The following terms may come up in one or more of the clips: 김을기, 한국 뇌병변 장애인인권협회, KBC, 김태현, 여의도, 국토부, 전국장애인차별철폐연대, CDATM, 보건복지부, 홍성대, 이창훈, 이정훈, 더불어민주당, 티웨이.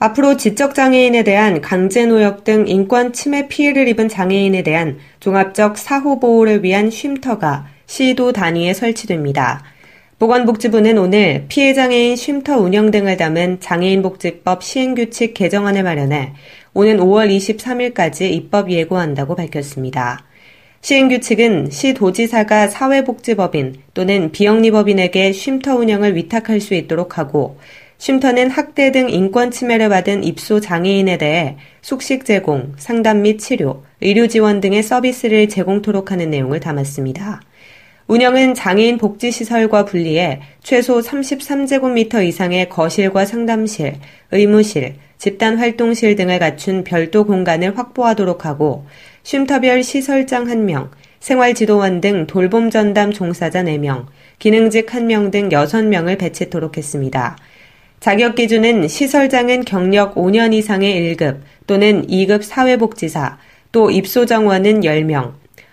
앞으로 지적장애인에 대한 강제노역 등 인권침해 피해를 입은 장애인에 대한 종합적 사후보호를 위한 쉼터가 시도 단위에 설치됩니다. 보건복지부는 오늘 피해장애인 쉼터 운영 등을 담은 장애인복지법 시행규칙 개정안을 마련해 오는 5월 23일까지 입법 예고한다고 밝혔습니다. 시행규칙은 시도지사가 사회복지법인 또는 비영리법인에게 쉼터 운영을 위탁할 수 있도록 하고 쉼터는 학대 등 인권침해를 받은 입소장애인에 대해 숙식 제공, 상담 및 치료, 의료지원 등의 서비스를 제공토록 하는 내용을 담았습니다. 운영은 장애인 복지시설과 분리해 최소 33제곱미터 이상의 거실과 상담실, 의무실, 집단활동실 등을 갖춘 별도 공간을 확보하도록 하고 쉼터별 시설장 1명, 생활지도원 등 돌봄 전담 종사자 4명, 기능직 1명 등 6명을 배치토록 했습니다. 자격 기준은 시설장은 경력 5년 이상의 1급 또는 2급 사회복지사, 또 입소정원은 10명,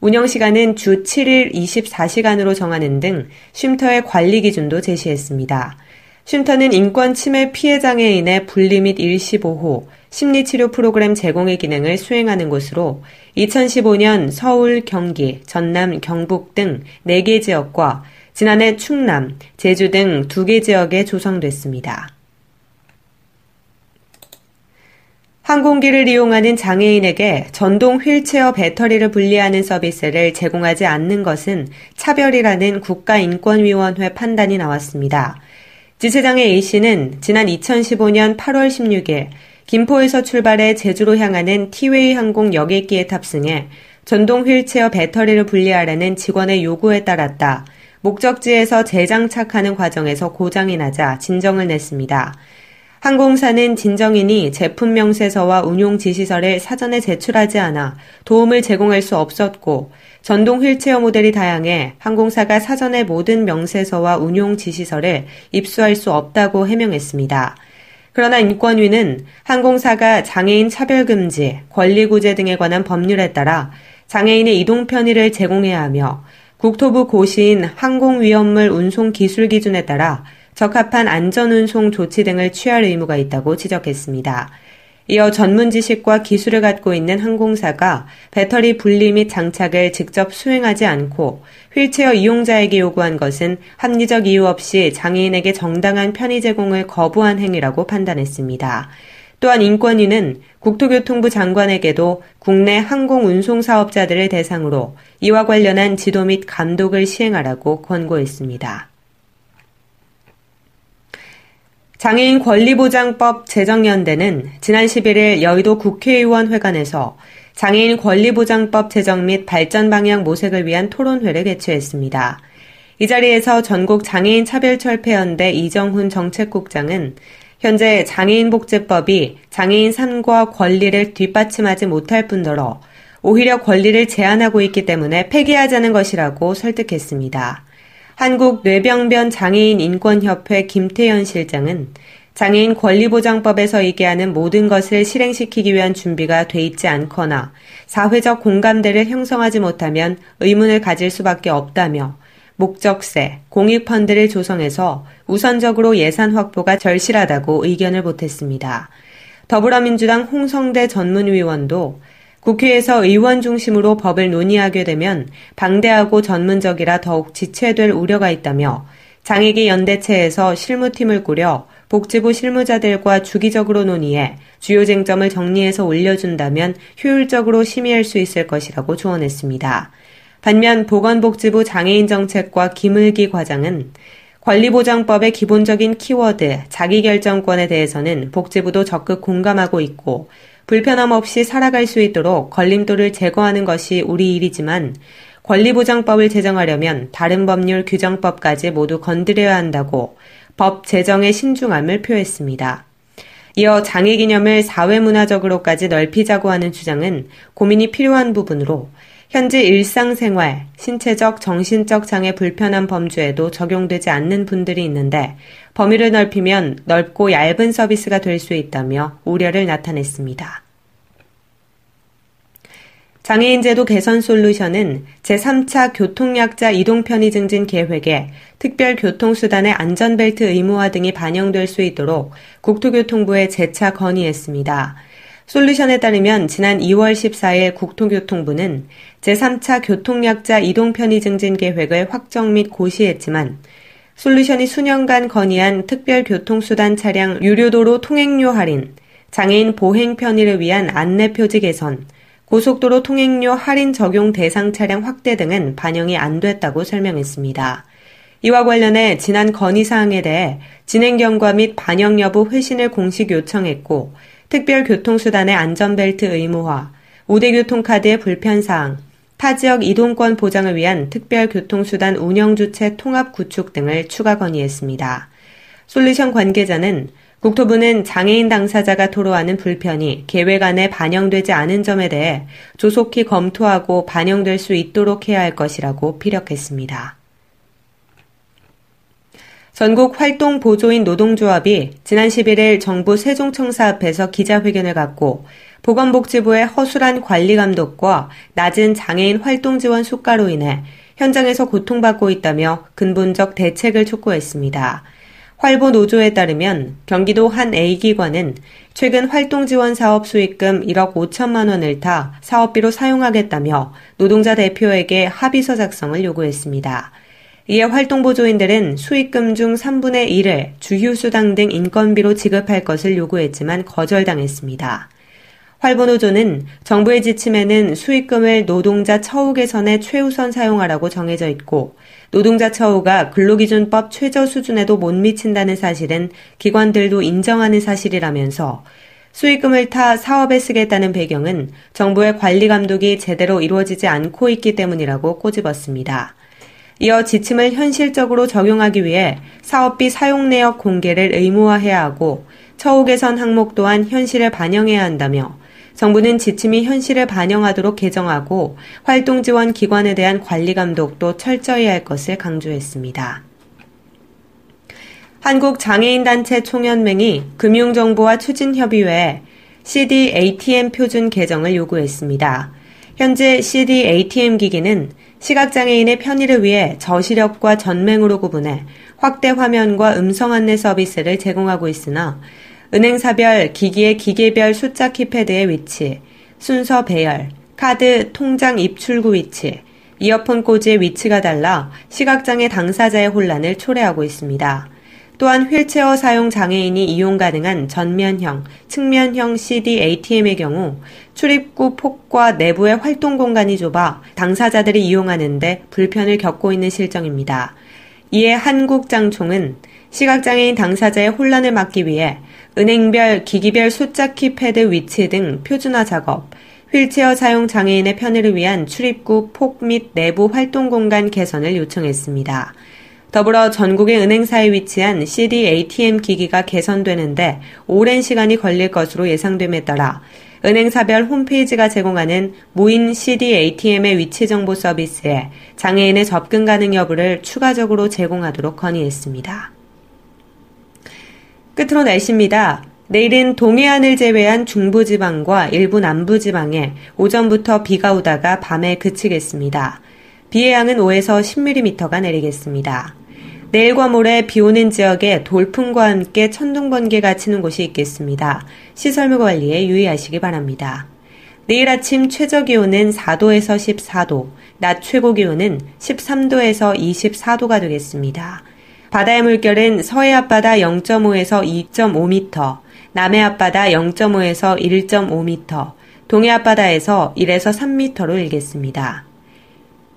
운영시간은 주 7일 24시간으로 정하는 등 쉼터의 관리 기준도 제시했습니다. 쉼터는 인권침해 피해장애인의 분리 및 일시보호, 심리치료 프로그램 제공의 기능을 수행하는 곳으로 2015년 서울, 경기, 전남, 경북 등 4개 지역과 지난해 충남, 제주 등 2개 지역에 조성됐습니다. 항공기를 이용하는 장애인에게 전동 휠체어 배터리를 분리하는 서비스를 제공하지 않는 것은 차별이라는 국가인권위원회 판단이 나왔습니다. 지체장애 A씨는 지난 2015년 8월 16일 김포에서 출발해 제주로 향하는 티웨이 항공 여객기에 탑승해 전동 휠체어 배터리를 분리하라는 직원의 요구에 따랐다. 목적지에서 재장착하는 과정에서 고장이 나자 진정을 냈습니다. 항공사는 진정인이 제품 명세서와 운용 지시서를 사전에 제출하지 않아 도움을 제공할 수 없었고 전동 휠체어 모델이 다양해 항공사가 사전에 모든 명세서와 운용 지시서를 입수할 수 없다고 해명했습니다. 그러나 인권위는 항공사가 장애인 차별금지, 권리구제 등에 관한 법률에 따라 장애인의 이동 편의를 제공해야 하며 국토부 고시인 항공위험물 운송 기술 기준에 따라 적합한 안전운송 조치 등을 취할 의무가 있다고 지적했습니다. 이어 전문 지식과 기술을 갖고 있는 항공사가 배터리 분리 및 장착을 직접 수행하지 않고 휠체어 이용자에게 요구한 것은 합리적 이유 없이 장애인에게 정당한 편의 제공을 거부한 행위라고 판단했습니다. 또한 인권위는 국토교통부 장관에게도 국내 항공운송사업자들을 대상으로 이와 관련한 지도 및 감독을 시행하라고 권고했습니다. 장애인 권리보장법 제정연대는 지난 11일 여의도 국회의원 회관에서 장애인 권리보장법 제정 및 발전 방향 모색을 위한 토론회를 개최했습니다. 이 자리에서 전국장애인차별철폐연대 이정훈 정책국장은 현재 장애인복지법이 장애인 삶과 권리를 뒷받침하지 못할 뿐더러 오히려 권리를 제한하고 있기 때문에 폐기하자는 것이라고 설득했습니다. 한국 뇌병변 장애인인권협회 김태현 실장은 장애인 권리보장법에서 얘기하는 모든 것을 실행시키기 위한 준비가 돼 있지 않거나 사회적 공감대를 형성하지 못하면 의문을 가질 수밖에 없다며 목적세, 공익펀드를 조성해서 우선적으로 예산 확보가 절실하다고 의견을 보탰습니다. 더불어민주당 홍성대 전문위원도 국회에서 의원 중심으로 법을 논의하게 되면 방대하고 전문적이라 더욱 지체될 우려가 있다며 장애계 연대체에서 실무팀을 꾸려 복지부 실무자들과 주기적으로 논의해 주요 쟁점을 정리해서 올려준다면 효율적으로 심의할 수 있을 것이라고 조언했습니다. 반면 보건복지부 장애인정책과 김을기 과장은 권리보장법의 기본적인 키워드, 자기결정권에 대해서는 복지부도 적극 공감하고 있고 불편함 없이 살아갈 수 있도록 걸림돌을 제거하는 것이 우리 일이지만 권리보장법을 제정하려면 다른 법률 규정법까지 모두 건드려야 한다고 법 제정의 신중함을 표했습니다. 이어 장애 개념을 사회문화적으로까지 넓히자고 하는 주장은 고민이 필요한 부분으로 현재 일상생활, 신체적, 정신적 장애 불편한 범주에도 적용되지 않는 분들이 있는데 범위를 넓히면 넓고 얇은 서비스가 될 수 있다며 우려를 나타냈습니다. 장애인제도 개선 솔루션은 제3차 교통약자 이동편의 증진 계획에 특별 교통수단의 안전벨트 의무화 등이 반영될 수 있도록 국토교통부에 재차 건의했습니다. 솔루션에 따르면 지난 2월 14일 국토교통부는 제3차 교통약자 이동편의 증진 계획을 확정 및 고시했지만 솔루션이 수년간 건의한 특별 교통수단 차량 유료도로 통행료 할인, 장애인 보행 편의를 위한 안내 표지 개선, 고속도로 통행료 할인 적용 대상 차량 확대 등은 반영이 안 됐다고 설명했습니다. 이와 관련해 지난 건의사항에 대해 진행 경과 및 반영 여부 회신을 공식 요청했고 특별교통수단의 안전벨트 의무화, 우대교통카드의 불편사항, 타지역 이동권 보장을 위한 특별교통수단 운영주체 통합 구축 등을 추가 건의했습니다. 솔루션 관계자는 국토부는 장애인 당사자가 토로하는 불편이 계획 안에 반영되지 않은 점에 대해 조속히 검토하고 반영될 수 있도록 해야 할 것이라고 피력했습니다. 전국 활동보조인 노동조합이 지난 11일 정부 세종청사 앞에서 기자회견을 갖고 보건복지부의 허술한 관리감독과 낮은 장애인 활동지원 수가로 인해 현장에서 고통받고 있다며 근본적 대책을 촉구했습니다. 활보노조에 따르면 경기도 한 A기관은 최근 활동지원사업 수익금 1억 5천만 원을 타 사업비로 사용하겠다며 노동자 대표에게 합의서 작성을 요구했습니다. 이에 활동보조인들은 수익금 중 3분의 1을 주휴수당 등 인건비로 지급할 것을 요구했지만 거절당했습니다. 활보노조는 정부의 지침에는 수익금을 노동자 처우 개선에 최우선 사용하라고 정해져 있고 노동자 처우가 근로기준법 최저 수준에도 못 미친다는 사실은 기관들도 인정하는 사실이라면서 수익금을 타 사업에 쓰겠다는 배경은 정부의 관리 감독이 제대로 이루어지지 않고 있기 때문이라고 꼬집었습니다. 이어 지침을 현실적으로 적용하기 위해 사업비 사용 내역 공개를 의무화해야 하고 처우 개선 항목 또한 현실을 반영해야 한다며 정부는 지침이 현실을 반영하도록 개정하고 활동지원 기관에 대한 관리감독도 철저히 할 것을 강조했습니다. 한국장애인단체 총연맹이 금융정보화 추진협의회에 CDATM 표준 개정을 요구했습니다. 현재 CDATM 기기는 시각장애인의 편의를 위해 저시력과 전맹으로 구분해 확대 화면과 음성 안내 서비스를 제공하고 있으나 은행사별, 기기의 기계별 숫자 키패드의 위치, 순서 배열, 카드, 통장 입출구 위치, 이어폰 꽂이의 위치가 달라 시각장애 당사자의 혼란을 초래하고 있습니다. 또한 휠체어 사용 장애인이 이용 가능한 전면형, 측면형 CDATM의 경우 출입구 폭과 내부의 활동 공간이 좁아 당사자들이 이용하는 데 불편을 겪고 있는 실정입니다. 이에 한국장총은 시각장애인 당사자의 혼란을 막기 위해 은행별, 기기별 숫자 키패드 위치 등 표준화 작업, 휠체어 사용 장애인의 편의를 위한 출입구 폭 및 내부 활동 공간 개선을 요청했습니다. 더불어 전국의 은행사에 위치한 CDATM 기기가 개선되는데 오랜 시간이 걸릴 것으로 예상됨에 따라 은행사별 홈페이지가 제공하는 무인 CDATM의 위치 정보 서비스에 장애인의 접근 가능 여부를 추가적으로 제공하도록 건의했습니다. 끝으로 날씨입니다. 내일은 동해안을 제외한 중부지방과 일부 남부지방에 오전부터 비가 오다가 밤에 그치겠습니다. 비의 양은 5에서 10mm가 내리겠습니다. 내일과 모레 비 오는 지역에 돌풍과 함께 천둥, 번개가 치는 곳이 있겠습니다. 시설물 관리에 유의하시기 바랍니다. 내일 아침 최저 기온은 4도에서 14도, 낮 최고 기온은 13도에서 24도가 되겠습니다. 바다의 물결은 서해 앞바다 0.5에서 2.5m, 남해 앞바다 0.5에서 1.5m, 동해 앞바다에서 1에서 3m로 일겠습니다.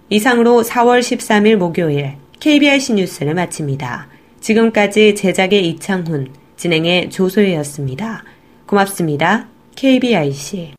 이상으로 4월 13일 목요일 KBC 뉴스를 마칩니다. 지금까지 제작의 이창훈, 진행의 조소혜였습니다. 고맙습니다. KBC